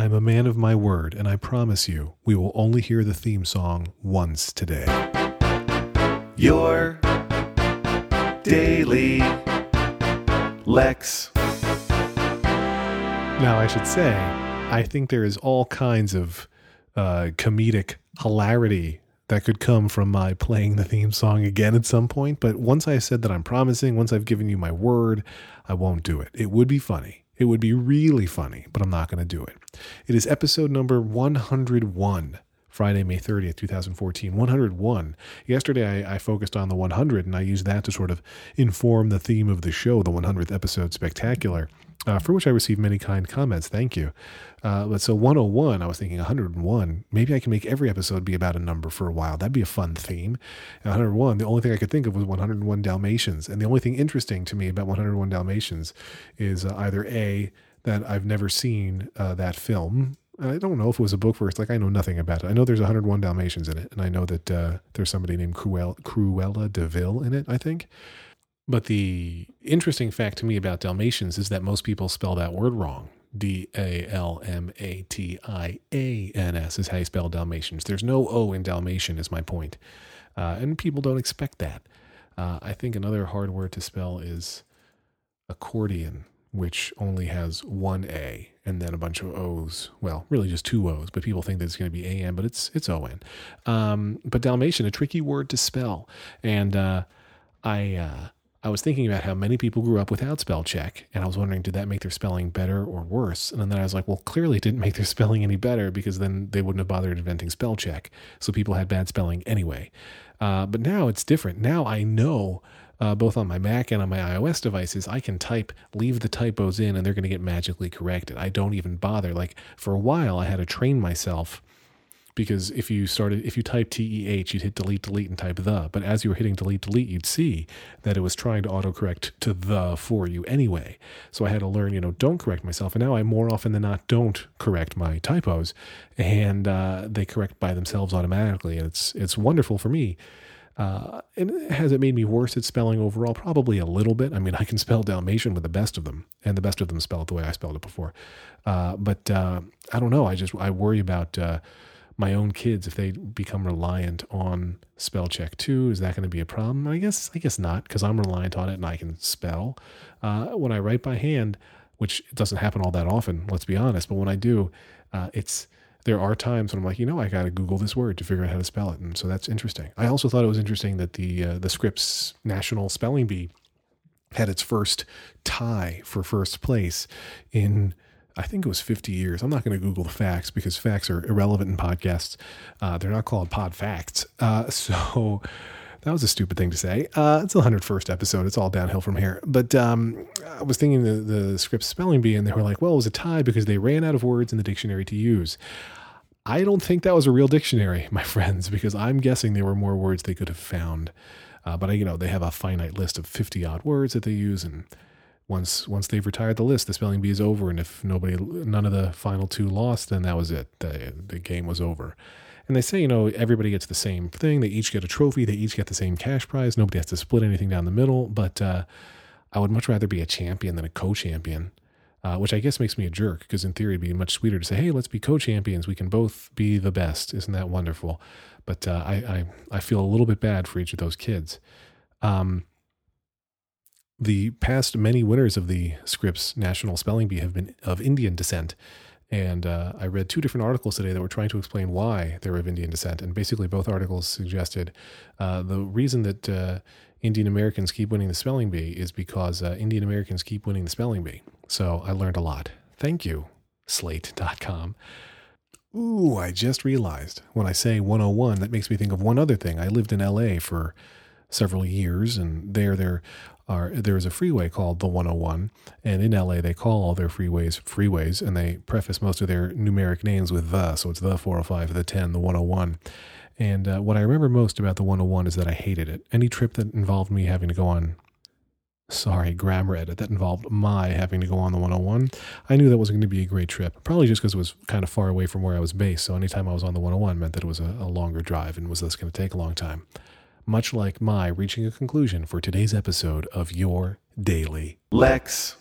I am a man of my word, and I promise you, we will only hear the theme song once today. Your Daily Lex. Now, I should say, I think there is all kinds of comedic hilarity that could come from my playing the theme song again at some point. But once I said that I'm promising, once I've given you my word, I won't do it. It would be funny. It would be really funny, but I'm not going to do it. It is episode number 101, Friday, May 30th, 2014. 101. Yesterday, I focused on the 100, and I used that to sort of inform the theme of the show, the 100th episode spectacular, for which I received many kind comments. Thank you. But so 101, I was thinking 101. Maybe I can make every episode be about a number for a while. That'd be a fun theme. 101, the only thing I could think of was 101 Dalmatians. And the only thing interesting to me about 101 Dalmatians is either A, that I've never seen that film. I don't know if it was a book where it's like, I know nothing about it. I know there's 101 Dalmatians in it. And I know that there's somebody named Cruella De Vil in it, I think. But the interesting fact to me about Dalmatians is that most people spell that word wrong. D-A-L-M-A-T-I-A-N-S is how you spell Dalmatians. There's no O in Dalmatian is my point. And people don't expect that. I think another hard word to spell is accordion, which only has one A and then a bunch of O's. Well, really just two O's, but people think that it's going to be A-N, but it's O-N. But Dalmatian, a tricky word to spell. And I was thinking about how many people grew up without spell check, and I was wondering, did that make their spelling better or worse? And then I was like, well, clearly it didn't make their spelling any better because then they wouldn't have bothered inventing spell check. So people had bad spelling anyway. But now it's different. Now I know both on my Mac and on my iOS devices, I can type, leave the typos in, and they're going to get magically corrected. I don't even bother. Like for a while I had to train myself. Because if you type TEH, you'd hit delete and type the. But as you were hitting delete, you'd see that it was trying to autocorrect to the for you anyway. So I had to learn, don't correct myself. And now I more often than not don't correct my typos. And they correct by themselves automatically. And it's wonderful for me. And has it made me worse at spelling overall? Probably a little bit. I mean, I can spell Dalmatian with the best of them, and the best of them spell it the way I spelled it before. But I don't know. I worry about my own kids, if they become reliant on spell check too, is that going to be a problem? I guess not, because I'm reliant on it and I can spell. When I write by hand, which doesn't happen all that often, let's be honest, but when I do, there are times when I'm like, I got to Google this word to figure out how to spell it, and so that's interesting. I also thought it was interesting that the Scripps National Spelling Bee had its first tie for first place in, I think it was 50 years. I'm not going to Google the facts because facts are irrelevant in podcasts. They're not called pod facts. So that was a stupid thing to say. It's the 101st episode. It's all downhill from here. But I was thinking the Scripps Spelling Bee, and they were like, well, it was a tie because they ran out of words in the dictionary to use. I don't think that was a real dictionary, my friends, because I'm guessing there were more words they could have found. But, they have a finite list of 50-odd words that they use, and once they've retired the list, the spelling bee is over, and if none of the final two lost, then that was it. The game was over. And they say, everybody gets the same thing. They each get a trophy. They each get the same cash prize. Nobody has to split anything down the middle. But I would much rather be a champion than a co-champion, which I guess makes me a jerk, because in theory it'd be much sweeter to say, hey, let's be co-champions. We can both be the best. Isn't that wonderful? But I feel a little bit bad for each of those kids. The past many winners of the Scripps National Spelling Bee have been of Indian descent. And I read two different articles today that were trying to explain why they're of Indian descent. And basically both articles suggested the reason that Indian Americans keep winning the spelling bee is because Indian Americans keep winning the spelling bee. So I learned a lot. Thank you, Slate.com. Ooh, I just realized when I say 101, that makes me think of one other thing. I lived in L.A. for several years, and there is a freeway called the 101, and in LA they call all their freeways, and they preface most of their numeric names with the, so it's the 405, the 10, the 101. And what I remember most about the 101 is that I hated it. Any trip that involved me having to go on, grammar edit, that involved my having to go on the 101, I knew that wasn't going to be a great trip, probably just because it was kind of far away from where I was based, so anytime I was on the 101 meant that it was a longer drive and was thus going to take a long time. Much like my reaching a conclusion for today's episode of Your Daily Lex.